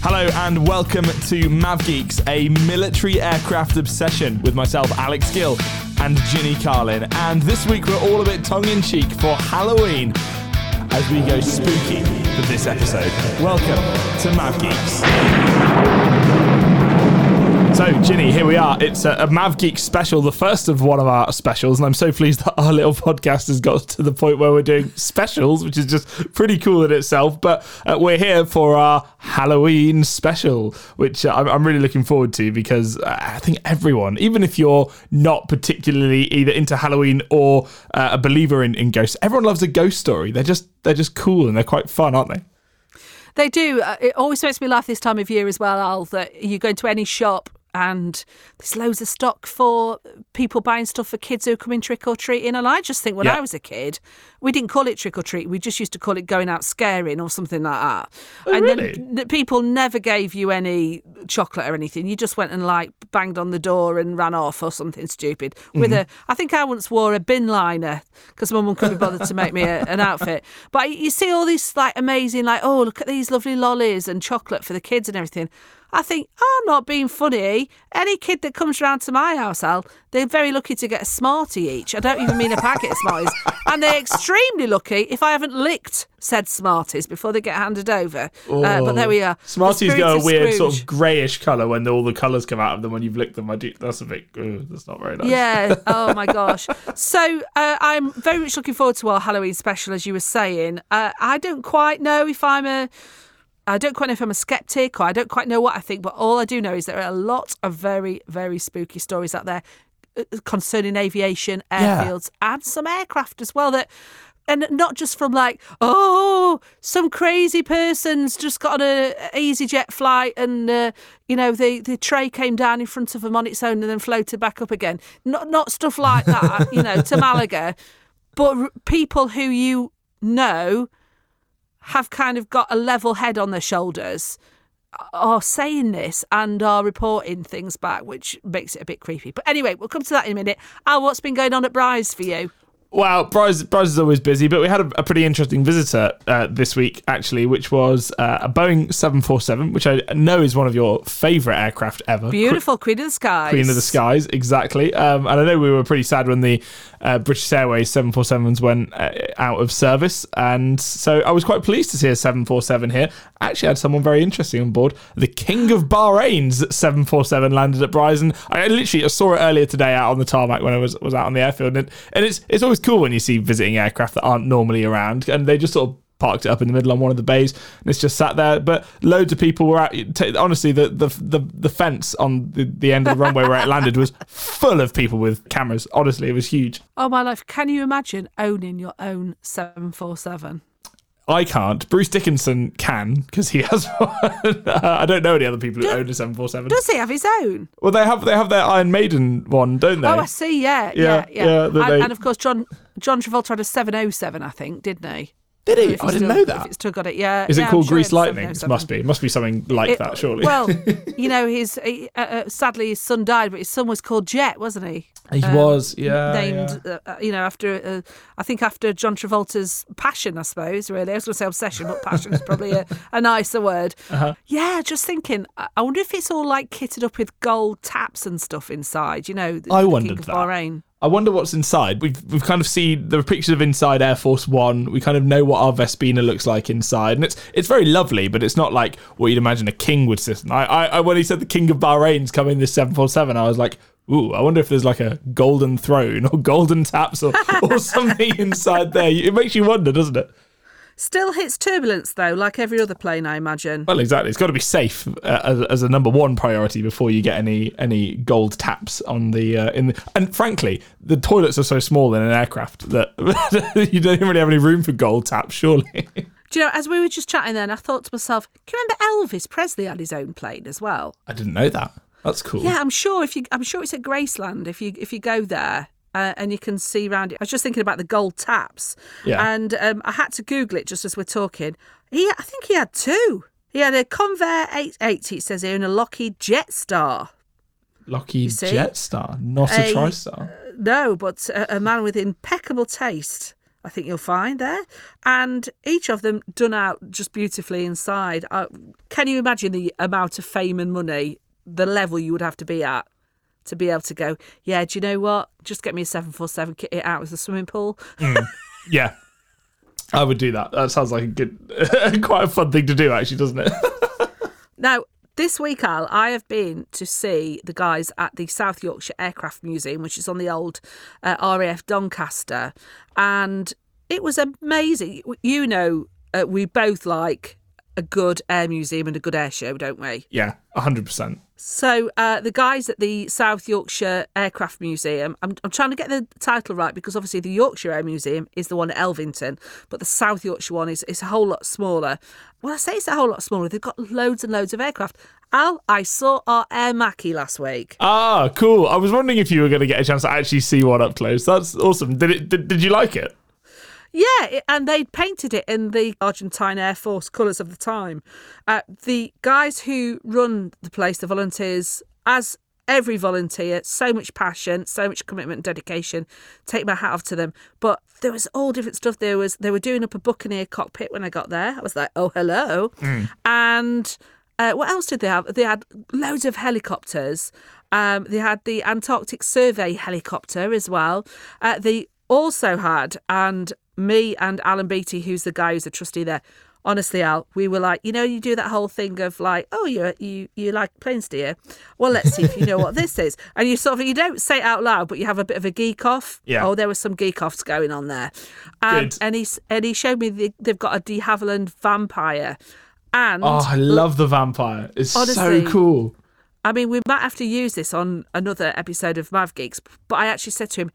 Hello and welcome to Mav Geeks, a military aircraft obsession with myself, Alex Gill, and Ginny Carlin. And this week we're all a bit tongue-in-cheek for Halloween as we go spooky for this episode. Welcome to Mav Geeks. So, Ginny, here we are. It's a Mav Geeks special, the first of one of our specials, and I'm so pleased that our little podcast has got to the point where we're doing specials, which is just pretty cool in itself. But we're here for our Halloween special, which I'm really looking forward to, because I think everyone, even if you're not particularly either into Halloween or a believer in ghosts, everyone loves a ghost story. They're just cool and they're quite fun, aren't they? They do. It always makes me laugh this time of year as well, Al, that you go into any shop and there's loads of stock for people buying stuff for kids who come in trick-or-treating. And I just think when I was a kid, we didn't call it trick-or-treat. We just used to call it going out scaring or something like that. Oh, and really? Then people never gave you any chocolate or anything. You just went and, like, banged on the door and ran off or something stupid. With I think I once wore a bin liner because my mum couldn't be bothered to make me an outfit. But you see all this, like, amazing, like, oh, look at these lovely lollies and chocolate for the kids and everything. I think, oh, I'm not being funny. Any kid that comes round to my house, Al, they're very lucky to get a Smartie each. I don't even mean a packet of Smarties. And they're extremely lucky if I haven't licked said Smarties before they get handed over. But there we are. Smarties go a weird sort of greyish colour when all the colours come out of them when you've licked them. That's a bit, that's not very nice. Yeah, oh my gosh. So I'm very much looking forward to our Halloween special, as you were saying. I don't quite know if I'm a sceptic or I don't quite know what I think, but all I do know is there are a lot of very, very spooky stories out there concerning aviation, airfields, and some aircraft as well. And not just from like, oh, some crazy person's just got on an EasyJet flight and, the tray came down in front of them on its own and then floated back up again. Not stuff like that, to Malaga, but people who you know have kind of got a level head on their shoulders, are saying this and are reporting things back, which makes it a bit creepy. But anyway, we'll come to that in a minute. Al, what's been going on at Bryce for you? Well, Bryce is always busy, but we had a pretty interesting visitor this week, actually, which was a Boeing 747, which I know is one of your favourite aircraft ever. Beautiful, Queen of the Skies. Queen of the Skies, exactly. And I know we were pretty sad when the British Airways 747s went out of service, and so I was quite pleased to see a 747 here. Actually, I had someone very interesting on board. The King of Bahrain's 747 landed at Bryce, and I saw it earlier today out on the tarmac when I was out on the airfield, and it's always cool when you see visiting aircraft that aren't normally around, and they just sort of parked it up in the middle on one of the bays and it's just sat there. But loads of people were out. Honestly, the fence on the end of the runway where it landed was full of people with cameras. Honestly, it was huge. Oh my life, can you imagine owning your own 747? I can't. Bruce Dickinson can, because he has one. I don't know any other people who own a 747. Does he have his own? Well, they have their Iron Maiden one, don't they? Oh, I see. Yeah. And of course, John Travolta had a 707, I think, didn't he? Did he? I didn't know that. If it's still got it, yeah. Is it called Grease Lightning? It must be. It must be something like that, surely. Well, sadly his son died, but his son was called Jet, wasn't he? He was, yeah. Named, after, I think after John Travolta's passion, I suppose, really. I was going to say obsession, but passion is probably a nicer word. Uh-huh. Yeah, just thinking, I wonder if it's all like kitted up with gold taps and stuff inside, the King of Bahrain. I wonder what's inside. We've kind of seen the pictures of inside Air Force One. We kind of know what our Vespina looks like inside, and it's very lovely, but it's not like what you'd imagine a king would sit in. I when he said the King of Bahrain's come in this 747, I was like, ooh, I wonder if there's like a golden throne or golden taps or something inside there. It makes you wonder, doesn't it? Still hits turbulence, though, like every other plane, I imagine. Well, exactly. It's got to be safe as a number one priority before you get any gold taps on the And frankly, the toilets are so small in an aircraft that you don't really have any room for gold taps, surely. Do you know, as we were just chatting then, I thought to myself, can you remember Elvis Presley had his own plane as well? I didn't know that. That's cool. Yeah, I'm sure it's at Graceland if you go there. And you can see around it. I was just thinking about the gold taps. Yeah. And I had to Google it just as we're talking. I think he had two. He had a Convair 880, it says here, and a Lockheed Jetstar. Lockheed Jetstar? Not a TriStar? No, but a man with impeccable taste. I I think you'll find there. And each of them done out just beautifully inside. Can you imagine the amount of fame and money, the level you would have to be at to be able to go, yeah, do you know what? Just get me a 747, kit it out with a swimming pool. Yeah, I would do that. That sounds like a good, quite a fun thing to do, actually, doesn't it? Now, this week, Al, I have been to see the guys at the South Yorkshire Aircraft Museum, which is on the old RAF Doncaster, and it was amazing. You know, we both like a good air museum and a good air show, don't we? Yeah, 100%. So the guys at the South Yorkshire Aircraft Museum, I'm trying to get the title right because obviously the Yorkshire Air Museum is the one at Elvington, but the South Yorkshire one is a whole lot smaller. When I say it's a whole lot smaller, they've got loads and loads of aircraft. Al, I saw our Air Mackie last week. Ah, cool. I was wondering if you were going to get a chance to actually see one up close. That's awesome. Did you like it? Yeah, and they painted it in the Argentine Air Force colours of the time. The guys who run the place, the volunteers, as every volunteer, so much passion, so much commitment and dedication. Take my hat off to them. But there was all different stuff. They were doing up a Buccaneer cockpit when I got there. I was like, oh, hello. Mm. And what else did they have? They had loads of helicopters. They had the Antarctic Survey helicopter as well. They also had, and me and Alan Beattie, who's the guy who's a trustee there, honestly, Al, we were like, you know, you do that whole thing of like, oh, you like planes, do you? Well, let's see if you know what this is. And you sort of, you don't say it out loud, but you have a bit of a geek off. Yeah. Oh, there were some geek offs going on there. And he showed me they've got a de Havilland vampire. And oh, I love the vampire. It's honestly, so cool. I mean, we might have to use this on another episode of Mav Geeks, but I actually said to him,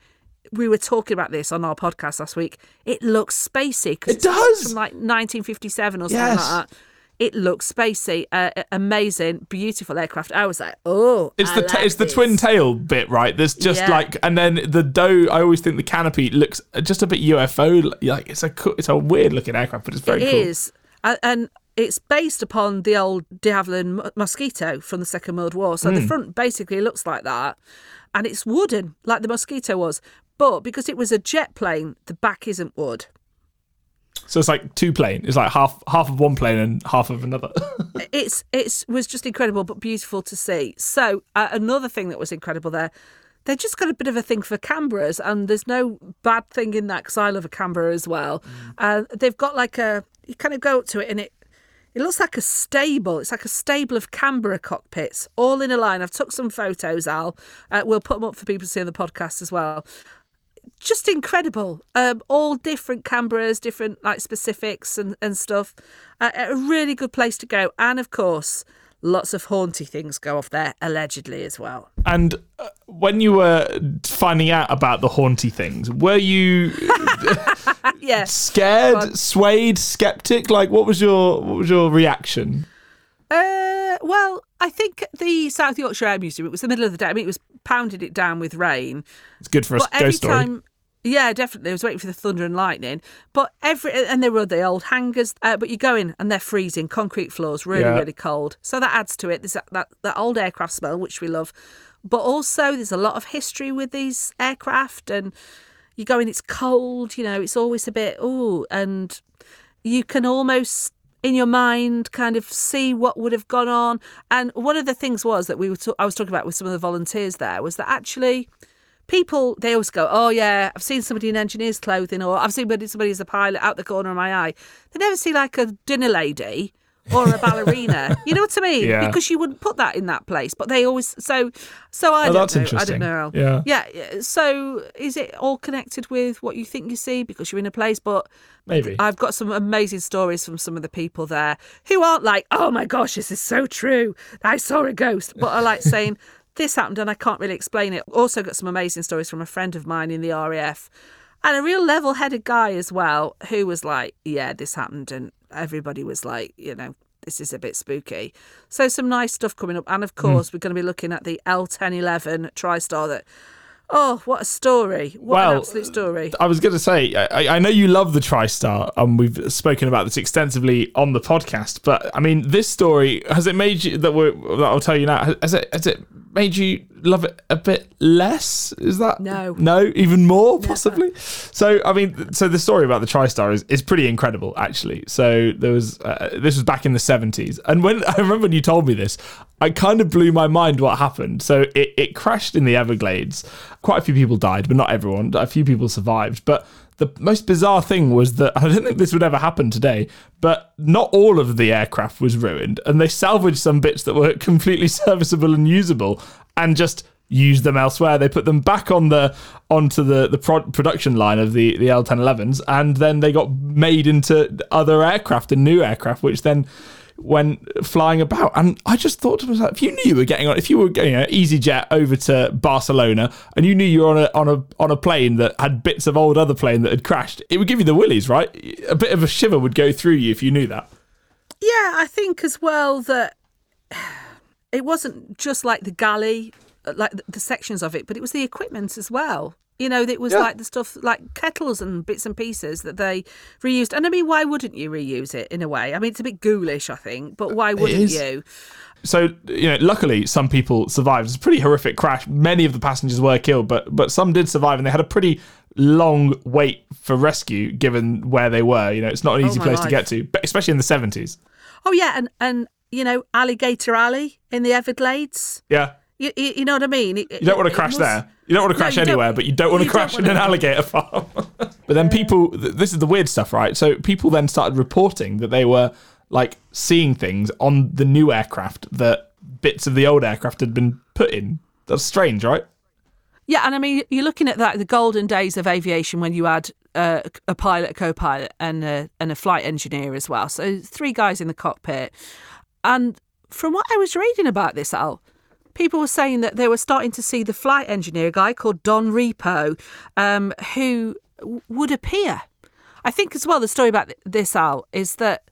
we were talking about this on our podcast last week. It looks spacey. It does. It's from like 1957 or something like that. It looks spacey. Amazing, beautiful aircraft. I was like, oh, it's the twin tail bit, right? There's just like, and then the doe. I always think the canopy looks just a bit UFO. Like it's a weird looking aircraft, but it's very cool. It is, and it's based upon the old de Havilland Mosquito from the Second World War. So the front basically looks like that, and it's wooden, like the Mosquito was. But because it was a jet plane, the back isn't wood. So it's like two planes. It's like half of one plane and half of another. It was just incredible, but beautiful to see. So another thing that was incredible there, they just got a bit of a thing for Canberras, and there's no bad thing in that because I love a Canberra as well. They've got like you kind of go up to it and it looks like a stable. It's like a stable of Canberra cockpits, all in a line. I've took some photos, Al. We'll put them up for people to see on the podcast as well. Just incredible. All different Canberras, different like specifics and stuff. A really good place to go. And of course, lots of haunty things go off there, allegedly as well. And when you were finding out about the haunty things, were you scared, swayed, sceptic? Like, what was your reaction? Well, I think the South Yorkshire Air Museum, it was the middle of the day. I mean, it was pounded it down with rain. It's good for a ghost story. Yeah, definitely. I was waiting for the thunder and lightning. But and there were the old hangars, but you go in and they're freezing, concrete floors, really, really cold. So that adds to it. There's that old aircraft smell, which we love. But also there's a lot of history with these aircraft, and you go in, it's cold, you know, it's always a bit, ooh, and you can almost in your mind kind of see what would have gone on. And one of the things was that I was talking about with some of the volunteers there was that actually people, they always go, oh yeah, I've seen somebody in engineer's clothing, or I've seen somebody as a pilot out the corner of my eye. They never see like a dinner lady or a ballerina. You know what I mean? Yeah. Because you wouldn't put that in that place, but they always, so I don't know. That's interesting. I don't know. Yeah. Yeah. So is it all connected with what you think you see because you're in a place? But maybe. I've got some amazing stories from some of the people there who aren't like, oh my gosh, this is so true, I saw a ghost, but are like saying, this happened and I can't really explain it. Also got some amazing stories from a friend of mine in the RAF, and a real level-headed guy as well, who was like, yeah, this happened, and everybody was like, you know, this is a bit spooky. So some nice stuff coming up. And of course, we're going to be looking at the L-1011 TriStar that... Oh, what a story. An absolute story. I was going to say, I know you love the TriStar, and we've spoken about this extensively on the podcast, but I mean, this story, has it made you, that I'll tell you now, has it made you love it a bit less? Is that no, even more? Never. Possibly. So I mean, so the story about the TriStar is pretty incredible, actually. So there was this was back in the 70s, and when I remember when you told me this, I kind of blew my mind what happened. So it crashed in the Everglades. Quite a few people died, but not everyone. A few people survived, but the most bizarre thing was that, I don't think this would ever happen today, but not all of the aircraft was ruined, and they salvaged some bits that were completely serviceable and usable and just used them elsewhere. They put them back on onto the production line of the L-1011s, and then they got made into other aircraft and new aircraft, which then went flying about. And I just thought to myself, if you knew you were getting on, if you were getting EasyJet over to Barcelona, and you knew you were on a plane that had bits of old other plane that had crashed, it would give you the willies, right? A bit of a shiver would go through you if you knew that. Yeah, I think as well that it wasn't just like the galley, like the sections of it, but it was the equipment as well. You know, it was like the stuff, like kettles and bits and pieces that they reused. And I mean, why wouldn't you reuse it in a way? I mean, it's a bit ghoulish, I think, but why wouldn't you? So, you know, luckily some people survived. It was a pretty horrific crash. Many of the passengers were killed, but some did survive, and they had a pretty long wait for rescue given where they were. You know, it's not an easy place to get to, especially in the 70s. Oh, yeah. And you know, Alligator Alley in the Everglades. Yeah. You know what I mean? You don't want to crash there. You don't want to crash anywhere, but you don't want to crash in an alligator farm. But then people, this is the weird stuff, right? So people then started reporting that they were, like, seeing things on the new aircraft that bits of the old aircraft had been put in. That's strange, right? Yeah, and I mean, you're looking at that, the golden days of aviation when you had a pilot, a co-pilot, and a flight engineer as well. So three guys in the cockpit. And from what I was reading about this, Al, people were saying that they were starting to see the flight engineer, a guy called Don Repo, who would appear. I think as well the story about this, Al, is that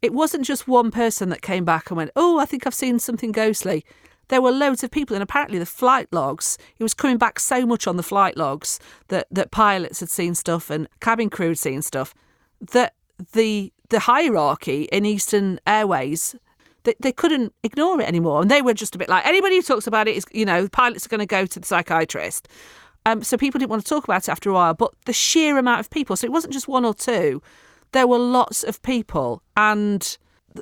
it wasn't just one person that came back and went, oh, I think I've seen something ghostly. There were loads of people, and apparently the flight logs, it was coming back so much on the flight logs that pilots had seen stuff and cabin crew had seen stuff, that the hierarchy in Eastern Airways, they couldn't ignore it anymore. And they were just a bit like, anybody who talks about it is, you know, pilots are going to go to the psychiatrist. So people didn't want to talk about it after a while. But the sheer amount of people, so it wasn't just one or two, there were lots of people. And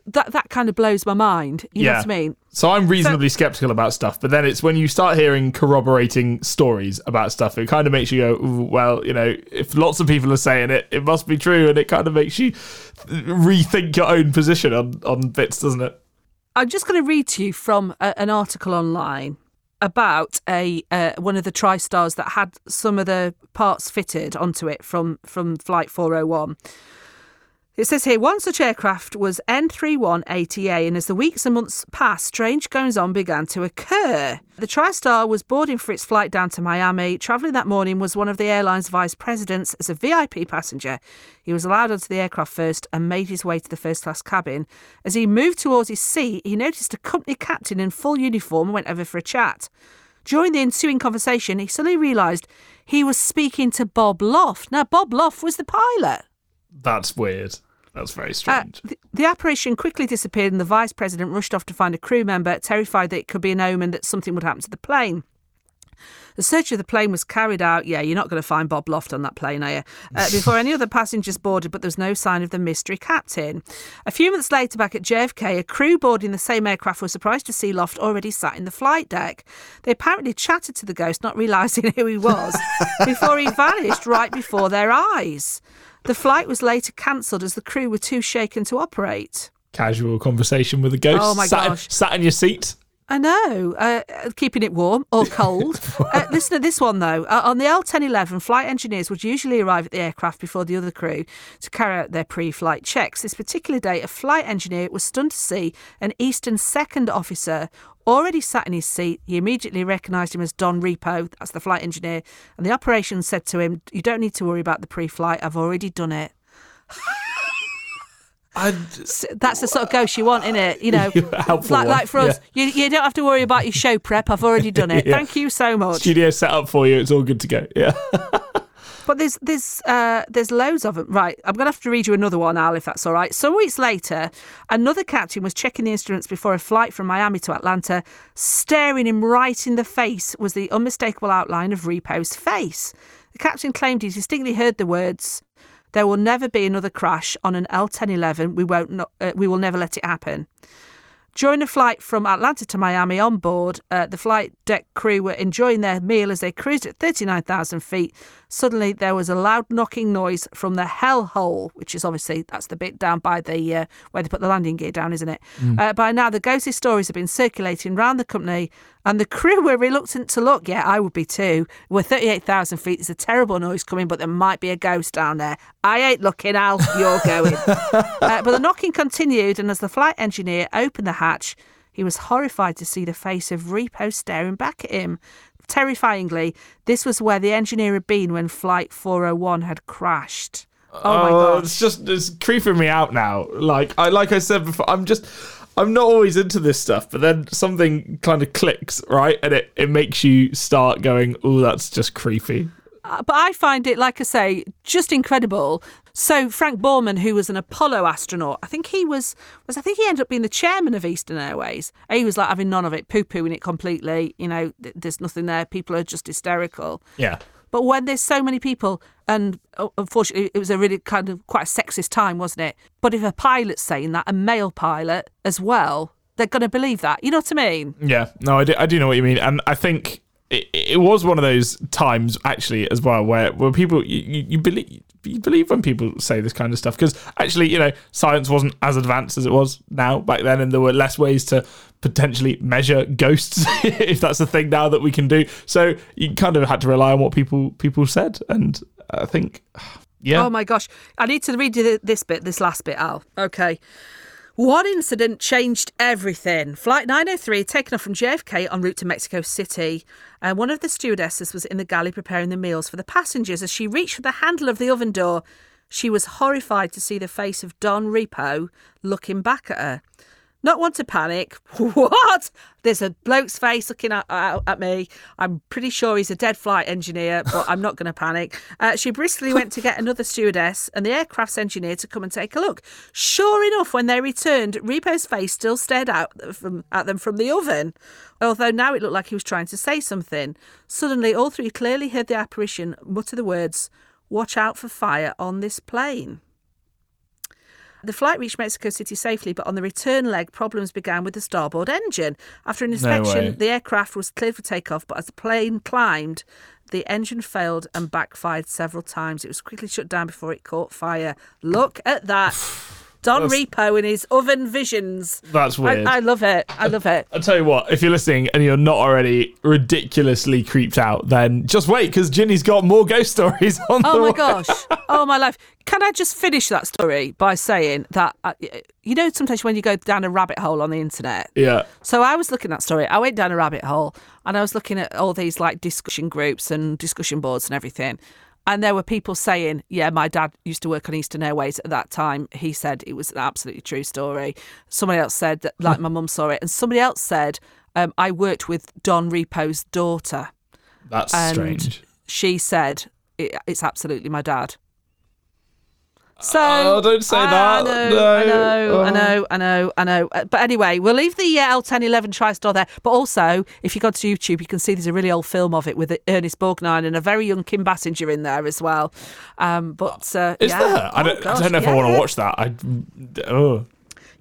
that kind of blows my mind. You know what I mean? So I'm reasonably sceptical about stuff. But then it's when you start hearing corroborating stories about stuff, it kind of makes you go, well, you know, if lots of people are saying it, it must be true. And it kind of makes you rethink your own position on bits, doesn't it? I'm just going to read to you from an article online about one of the TriStars that had some of the parts fitted onto it from Flight 401. It says here, one such aircraft was N-3180A, and as the weeks and months passed, strange goings-on began to occur. The TriStar was boarding for its flight down to Miami. Travelling that morning was one of the airline's vice presidents as a VIP passenger. He was allowed onto the aircraft first and made his way to the first-class cabin. As he moved towards his seat, he noticed a company captain in full uniform and went over for a chat. During the ensuing conversation, he suddenly realised he was speaking to Bob Loft. Now, Bob Loft was the pilot. That's weird. That's very strange. The apparition quickly disappeared, and the vice president rushed off to find a crew member, terrified that it could be an omen that something would happen to the plane. The search of the plane was carried out. Yeah, you're not going to find Bob Loft on that plane, are you? Before any other passengers boarded, but there was no sign of the mystery captain. A few months later, back at JFK, a crew boarding the same aircraft were surprised to see Loft already sat in the flight deck. They apparently chatted to the ghost, not realising who he was, before he vanished right before their eyes. The flight was later cancelled as the crew were too shaken to operate. Casual conversation with a ghost. Oh my gosh. Sat in your seat. I know. Keeping it warm or cold. Listen to this one, though. On the L-1011, flight engineers would usually arrive at the aircraft before the other crew to carry out their pre-flight checks. This particular day, a flight engineer was stunned to see an Eastern second officer already sat in his seat. He immediately recognised him as Don Repo, that's the flight engineer, and the operation said to him, you don't need to worry about the pre-flight, I've already done it. That's the sort of ghost you want, isn't it? You know, like for us, you don't have to worry about your show prep. I've already done it. Yeah. Thank you so much. Studio set up for you. It's all good to go. Yeah. But there's loads of them. Right, I'm going to have to read you another one, Al, if that's all right. Some weeks later, another captain was checking the instruments before a flight from Miami to Atlanta. Staring him right in the face was the unmistakable outline of Repo's face. The captain claimed he distinctly heard the words, "There will never be another crash on an L-1011. We will never let it happen." During a flight from Atlanta to Miami on board, the flight deck crew were enjoying their meal as they cruised at 39,000 feet. Suddenly, there was a loud knocking noise from the hellhole, which is obviously, that's the bit down by the where they put the landing gear down, isn't it? Mm. By now, the ghostly stories have been circulating around the company, and the crew were reluctant to look. Yeah, I would be too. We're 38,000 feet. There's a terrible noise coming, but there might be a ghost down there. I ain't looking, Al. You're going. But the knocking continued, and as the flight engineer opened the hatch, he was horrified to see the face of Repo staring back at him. Terrifyingly, this was where the engineer had been when Flight 401 had crashed. Oh my God. It's creeping me out now. Like I said before, I'm not always into this stuff, but then something kind of clicks, right? And it makes you start going, oh, that's just creepy. But I find it, like I say, just incredible. So Frank Borman, who was an Apollo astronaut, I think he ended up being the chairman of Eastern Airways. He was like having none of it, poo-pooing it completely. You know, there's nothing there. People are just hysterical. Yeah. But when there's so many people, and unfortunately it was a really kind of quite a sexist time, wasn't it? But if a pilot's saying that, a male pilot as well, they're going to believe that. You know what I mean? Yeah. No, I do know what you mean. And I think it was one of those times, actually, as well, where people you believe when people say this kind of stuff, because actually, you know, science wasn't as advanced as it was now back then, and there were less ways to potentially measure ghosts, if that's a thing now that we can do. So you kind of had to rely on what people said, and I think, yeah. Oh my gosh, I need to read you this last bit, Al. Okay. One incident changed everything. Flight 903 taken off from JFK en route to Mexico City. One of the stewardesses was in the galley preparing the meals for the passengers. As she reached for the handle of the oven door, she was horrified to see the face of Don Repo looking back at her. Not one to panic. What? There's a bloke's face looking at me. I'm pretty sure he's a dead flight engineer, but I'm not going to panic. She briskly went to get another stewardess and the aircraft's engineer to come and take a look. Sure enough, when they returned, Repo's face still stared out at them from the oven, although now it looked like he was trying to say something. Suddenly, all three clearly heard the apparition mutter the words, "Watch out for fire on this plane." The flight reached Mexico City safely, but on the return leg, problems began with the starboard engine. After an inspection, the aircraft was cleared for takeoff, but as the plane climbed, the engine failed and backfired several times. It was quickly shut down before it caught fire. Look at that. Don Repo in his oven visions. That's weird. I love it. I love it. I'll tell you what, if you're listening and you're not already ridiculously creeped out, then just wait, because Ginny's got more ghost stories on the way. Gosh. Oh, my life. Can I just finish that story by saying that, you know, sometimes when you go down a rabbit hole on the internet. Yeah. So I was looking at that story. I went down a rabbit hole and I was looking at all these like discussion groups and discussion boards and everything. And there were people saying, yeah, my dad used to work on Eastern Airways at that time. He said it was an absolutely true story. Somebody else said that, like, my mum saw it. And somebody else said, I worked with Don Repo's daughter. That's strange. She said, it's absolutely my dad. So, oh, don't say that. I know. But anyway, we'll leave the L1011 TriStar there. But also, if you go to YouTube, you can see there's a really old film of it with Ernest Borgnine and a very young Kim Basinger in there as well. Is there? I don't know if I want to watch that.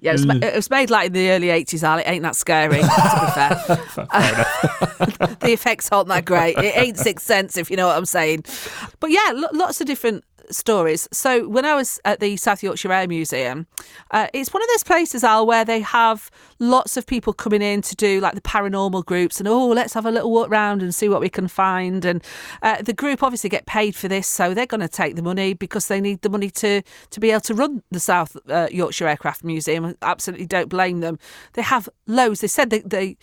Yeah, it was made like in the early 80s, Al. It ain't that scary, to be fair. The effects aren't that great. It ain't Sixth Sense, if you know what I'm saying. But yeah, lots of different stories. So when I was at the South Yorkshire Air Museum, it's one of those places, Al, where they have lots of people coming in to do like the paranormal groups and, let's have a little walk round and see what we can find. And the group obviously get paid for this, so they're going to take the money because they need the money to be able to run the South Yorkshire Aircraft Museum. I absolutely don't blame them. They have loads. They said they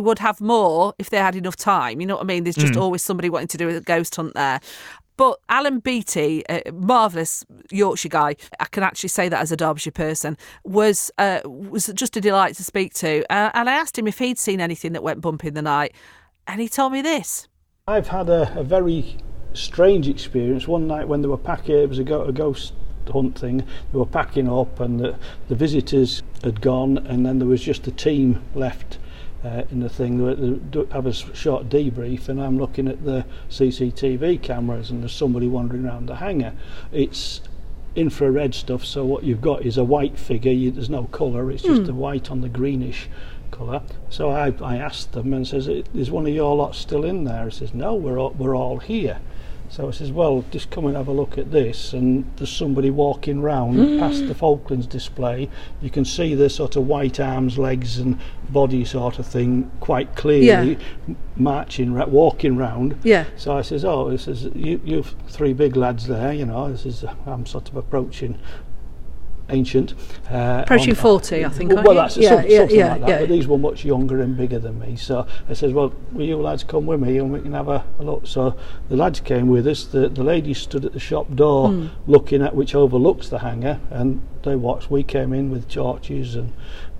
would have more if they had enough time. You know what I mean? There's just always somebody wanting to do a ghost hunt there. But Alan Beattie, a marvellous Yorkshire guy, I can actually say that as a Derbyshire person, was just a delight to speak to. And I asked him if he'd seen anything that went bump in the night. And he told me this. I've had a very strange experience one night when they were packing. It was a ghost hunt thing. They were packing up, and the visitors had gone, and then there was just the team left in the thing. They have a short debrief, and I'm looking at the CCTV cameras, and there's somebody wandering around the hangar. It's infrared stuff, so what you've got is a white figure. There's no colour, it's just the white on the greenish colour. So I asked them and says, is one of your lot still in there? He says, no, we're all here. So I says, well, just come and have a look at this. And there's somebody walking round past the Falklands display. You can see the sort of white arms, legs and body sort of thing quite clearly, yeah. Walking round. Yeah. So I says, oh, this is you've three big lads there, you know. This is I'm sort of approaching ancient. Approaching 40, I think. Well, that's something like that. Yeah. But these were much younger and bigger than me. So I says, well, will you lads come with me and we can have a look? So the lads came with us. The lady stood at the shop door looking at, which overlooks the hangar, and they watched. We came in with torches, and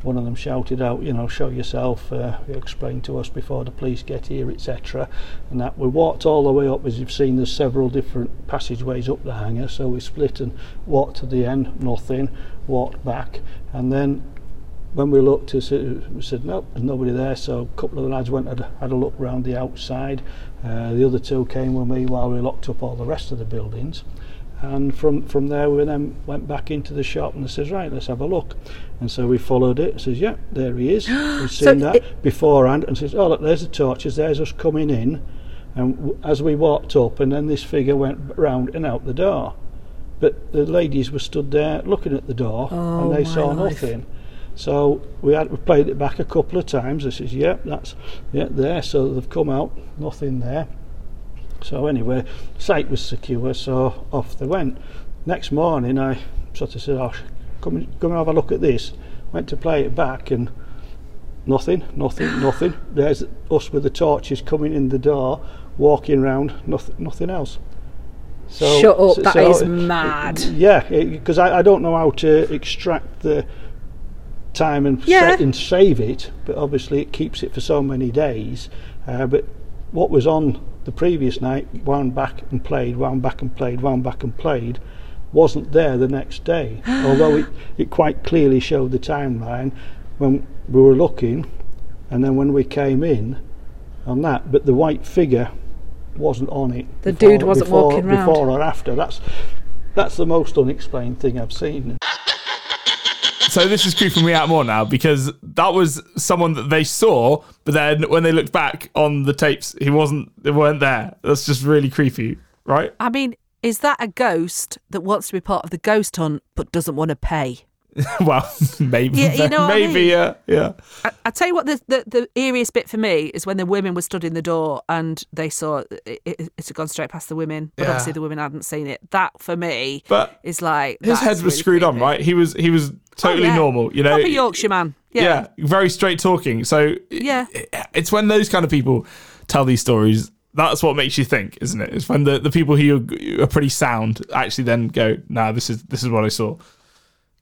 one of them shouted out, you know, show yourself, explain to us before the police get here, etc. And that we walked all the way up. As you've seen, there's several different passageways up the hangar, so we split and walked to the end, nothing, walked back, and then when we looked, we said, nope, there's nobody there. So a couple of the lads went and had a look round the outside. The other two came with me while we locked up all the rest of the buildings. And from there we then went back into the shop, and I says, right, let's have a look. And so we followed it. I says, yeah, there he is. We've seen that beforehand. And says, oh look, there's the torches, there's us coming in. And as we walked up, and then this figure went round and out the door. But the ladies were stood there looking at the door, and they saw nothing. So we played it back a couple of times. I says, yeah, that's there. So they've come out, nothing there. So anyway, site was secure, so off they went. Next morning I sort of said, oh, come and have a look at this. Went to play it back, and nothing. There's us with the torches coming in the door, walking round, nothing else. So, shut up, that is mad. Yeah, because I don't know how to extract the time and save it, but obviously it keeps it for so many days. But what was on the previous night, wound back and played, wasn't there the next day, although it quite clearly showed the timeline when we were looking, and then when we came in on that, but the white figure wasn't on it. The dude wasn't walking around. Before or after. That's the most unexplained thing I've seen. So this is creeping me out more now, because that was someone that they saw, but then when they looked back on the tapes, they weren't there. That's just really creepy, right? I mean, is that a ghost that wants to be part of the ghost hunt but doesn't want to pay? Well, maybe. Yeah, you know maybe, I mean? Yeah. I tell you what, the eeriest bit for me is when the women were stood in the door and they saw it had gone straight past the women, but obviously the women hadn't seen it. That for me is like his head was really screwed creepy on, right? He was totally normal, you know. Proper Yorkshire man. Yeah, very straight talking. So it's when those kind of people tell these stories, that's what makes you think, isn't it? It's when the people who are pretty sound actually then go, "Nah, this is what I saw."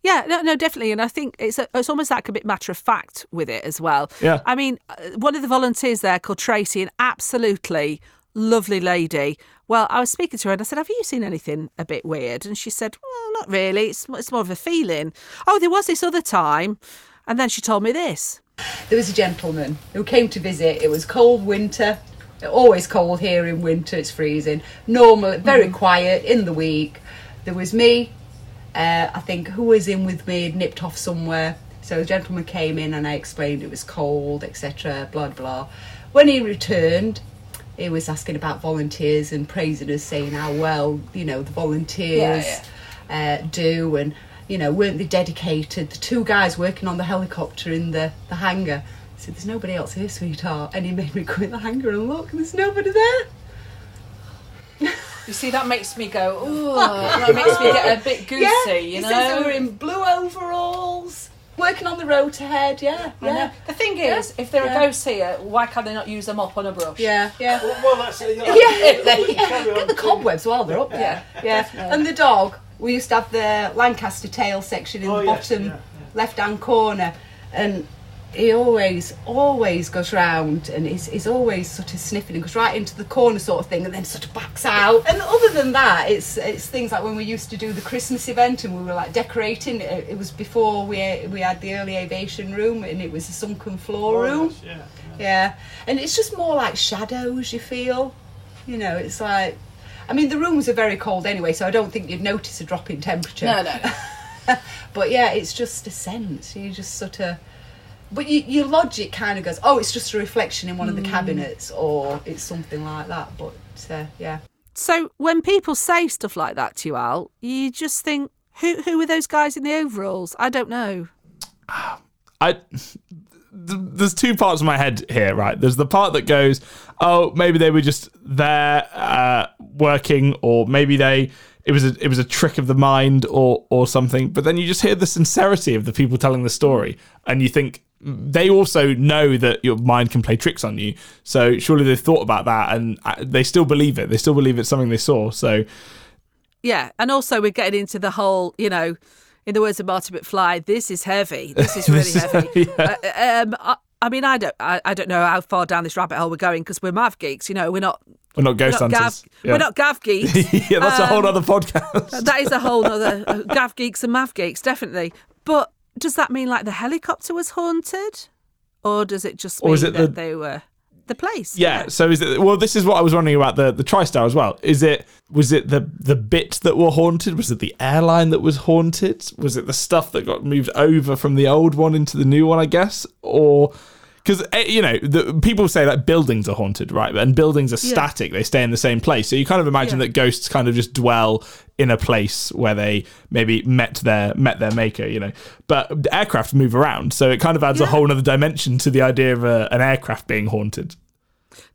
Yeah, no, definitely. And I think it's almost like a bit matter of fact with it as well. Yeah. I mean, one of the volunteers there called Tracy, an absolutely lovely lady. Well, I was speaking to her and I said, have you seen anything a bit weird? And she said, well, not really. It's more of a feeling. Oh, there was this other time. And then she told me this. There was a gentleman who came to visit. It was cold winter. Always cold here in winter. It's freezing. Normal, very quiet in the week. There was me. I think who was in with me had nipped off somewhere. So the gentleman came in and I explained it was cold, etc., blah, blah. When he returned, he was asking about volunteers and praising us, saying how well, you know, the volunteers do, and, you know, weren't they dedicated? The two guys working on the helicopter in the hangar. I said, there's nobody else here, sweetheart. And he made me go in the hangar and look, and there's nobody there. You see, that makes me go, ooh, that makes me get a bit goosey, you know? Says they were in blue overalls, working on the road to head, The thing is, if there are ghosts here, why can they not use a mop on a brush? Yeah. Well, that's it. Get the cobwebs while they're up there. Yeah. And the dog, we used to have the Lancaster tail section in the bottom left-hand corner, and he always goes round, and he's always sort of sniffing and goes right into the corner sort of thing, and then sort of backs out. And other than that, it's things like when we used to do the Christmas event and we were like decorating. It was before we had the early aviation room, and it was a sunken floor room. Yeah, and it's just more like shadows you feel. You know, it's like, I mean, the rooms are very cold anyway, so I don't think you'd notice a drop in temperature. No. But yeah, it's just a sense. You just sort of, but your logic kind of goes, oh, it's just a reflection in one of the cabinets, or it's something like that. But yeah. So when people say stuff like that to you, Al, you just think, who are those guys in the overalls? I don't know. There's two parts of my head here, right? There's the part that goes, oh, maybe they were just there working, or maybe it was a trick of the mind or something. But then you just hear the sincerity of the people telling the story, and you think they also know that your mind can play tricks on you. So surely they've thought about that, and they still believe it. They still believe it's something they saw. So yeah, and also we're getting into the whole, you know, in the words of Marty McFly, this is heavy. This is really heavy. Yeah. I don't know how far down this rabbit hole we're going, because we're Mav Geeks. You know, we're not ghost hunters. We're not Gav Geeks. Yeah, that's a whole other podcast. That is a whole other Gav Geeks and Mav Geeks, definitely. But does that mean like the helicopter was haunted, or does it just mean that they were the place? Yeah. You know? So is it? Well, this is what I was wondering about the TriStar as well. Was it the bit that were haunted? Was it the airline that was haunted? Was it the stuff that got moved over from the old one into the new one? I guess, or because you know, people say that buildings are haunted, right? And buildings are static; they stay in the same place. So you kind of imagine that ghosts kind of just dwell in a place where they maybe met their maker, you know. But aircraft move around, so it kind of adds a whole other dimension to the idea of an aircraft being haunted.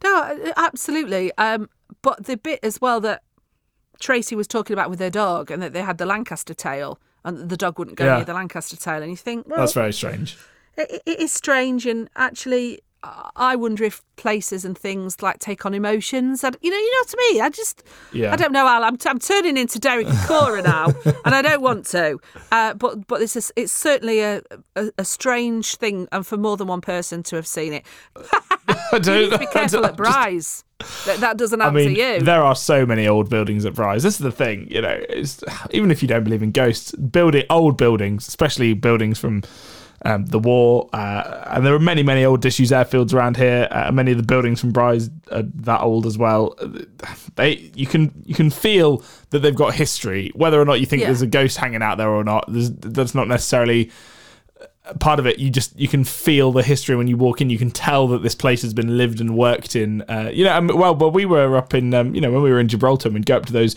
No, absolutely. But the bit as well that Tracy was talking about with their dog, and that they had the Lancaster tail, and the dog wouldn't go near the Lancaster tail, and you think, well, that's very strange. It is strange, and actually, I wonder if places and things like take on emotions. You know what I mean? I just, I don't know, Al. I'm turning into Derek Cora now, and I don't want to. But this is, it's certainly a strange thing, and for more than one person to have seen it. I don't, you need to be careful at Bryce. That doesn't answer you. There are so many old buildings at Bryce. This is the thing, you know. It's, even if you don't believe in ghosts, old buildings, especially buildings from the war, and there are many, many old disused airfields around here. Many of the buildings from Bryce are that old as well. You can feel that they've got history, whether or not you think there's a ghost hanging out there or not. That's not necessarily part of it. You can feel the history when you walk in. You can tell that this place has been lived and worked in. But we were up in when we were in Gibraltar, and we'd go up to those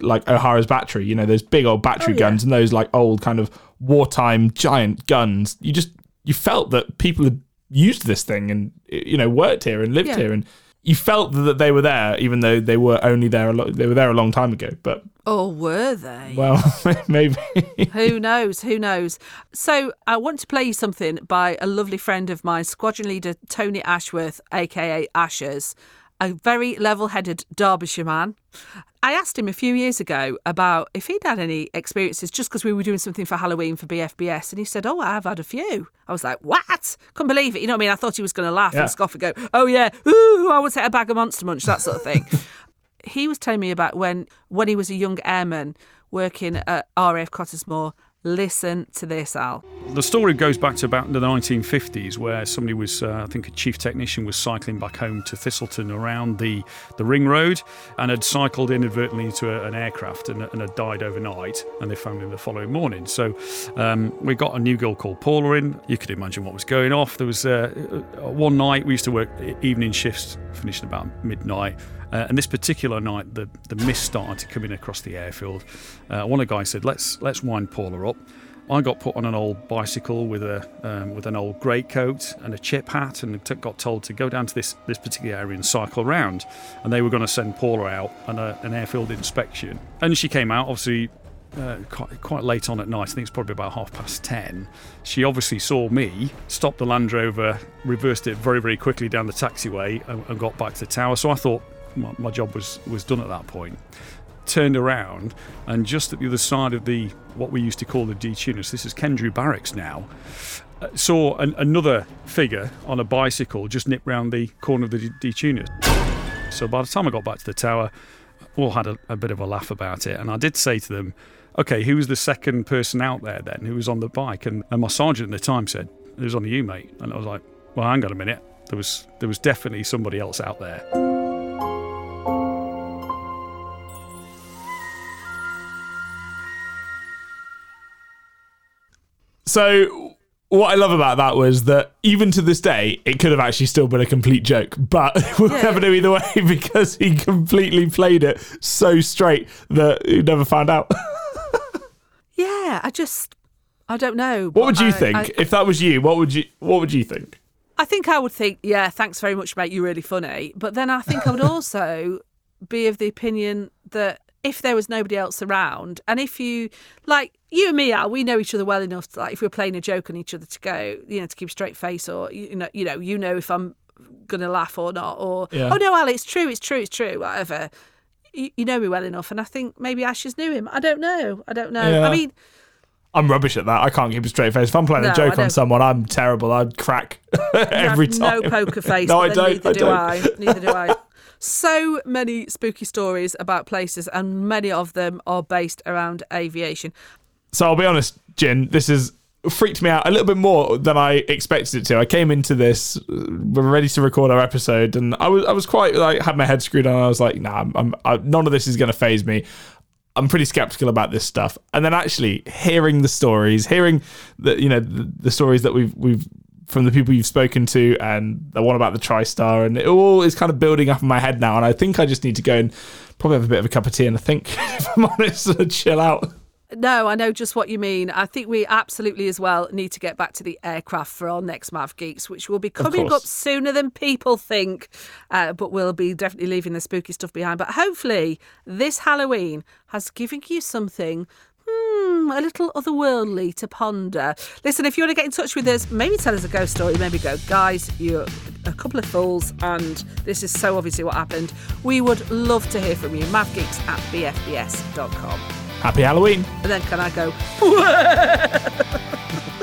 like O'Hara's Battery. You know, those big old battery guns and those like old kind of wartime giant guns. You felt that people had used this thing and, you know, worked here and lived here, and you felt that they were there, even though they were only there. They were there a long time ago, but or were they? Well, maybe. Who knows? So I want to play you something by a lovely friend of mine, Squadron Leader Tony Ashworth, aka Ashers, a very level-headed Derbyshire man. I asked him a few years ago about if he'd had any experiences, just because we were doing something for Halloween for BFBS, and he said, oh, I've had a few. I was like, what? Couldn't believe it. You know what I mean? I thought he was going to laugh and scoff and go, oh, yeah, ooh, I once had a bag of Monster Munch, that sort of thing. He was telling me about when he was a young airman working at RAF Cottesmore. Listen to this, Al. The story goes back to about the 1950s, where somebody was, I think a chief technician was cycling back home to Thistleton around the ring road, and had cycled inadvertently into an aircraft and had died overnight, and they found him the following morning. So we got a new girl called Paula in. You could imagine what was going off. There was one night, we used to work evening shifts, finishing about midnight. And this particular night, the mist started coming across the airfield. One guy said, "Let's wind Paula up." I got put on an old bicycle with a with an old greatcoat and a chip hat, and got told to go down to this particular area and cycle around. And they were going to send Paula out on an airfield inspection. And she came out, obviously. Quite late on at night, I think it's probably about 10:30. She obviously saw me, stopped the Land Rover, reversed it very, very quickly down the taxiway, and got back to the tower. So I thought my job was done at that point. turned around, and just at the other side of the what we used to call the detuners, this is Kendrew Barracks now, saw another figure on a bicycle just nip round the corner of the detuners. So by the time I got back to the tower, all had a bit of a laugh about it, and I did say to them, OK, who was the second person out there then who was on the bike? And my sergeant at the time said, it was only you, mate. And I was like, well, hang on a minute. There was definitely somebody else out there. So what I love about that was that even to this day, it could have actually still been a complete joke, but we'll never know either way because he completely played it so straight that he never found out. Yeah, I don't know. What would you think? If that was you, what would you think? I think I would think, yeah, thanks very much, mate, you're really funny. But then I think I would also be of the opinion that if there was nobody else around, and if you, like, you and me are, we know each other well enough, to, like, if we're playing a joke on each other to go, you know, to keep a straight face or, you know if I'm going to laugh or not, or, oh, no, Al, it's true, whatever. You know me well enough, and I think maybe Ashes knew him. I don't know. Yeah. I mean... I'm rubbish at that. I can't keep a straight face. If I'm playing a joke on someone, I'm terrible. I'd crack every time. No poker face. No, I don't. Neither do I. So many spooky stories about places, and many of them are based around aviation. So I'll be honest, Gin, this has freaked me out a little bit more than I expected it to. I came into this ready to record our episode, and I was quite like had my head screwed on. I was like, nah, none of this is going to faze me. I'm pretty skeptical about this stuff. And then actually hearing the stories, the stories that we've from the people you've spoken to, and the one about the TriStar, and it all is kind of building up in my head now. And I think I just need to go and probably have a bit of a cup of tea, and I think, if I'm honest, sort of chill out. No, I know just what you mean. I think we absolutely as well need to get back to the aircraft for our next Mav Geeks, which will be coming up sooner than people think, but we'll be definitely leaving the spooky stuff behind. But hopefully this Halloween has given you something a little otherworldly to ponder. Listen, if you want to get in touch with us, maybe tell us a ghost story, maybe go, guys, you're a couple of fools and this is so obviously what happened. We would love to hear from you. mavgeeks@bfbs.com. Happy Halloween. And then can I go?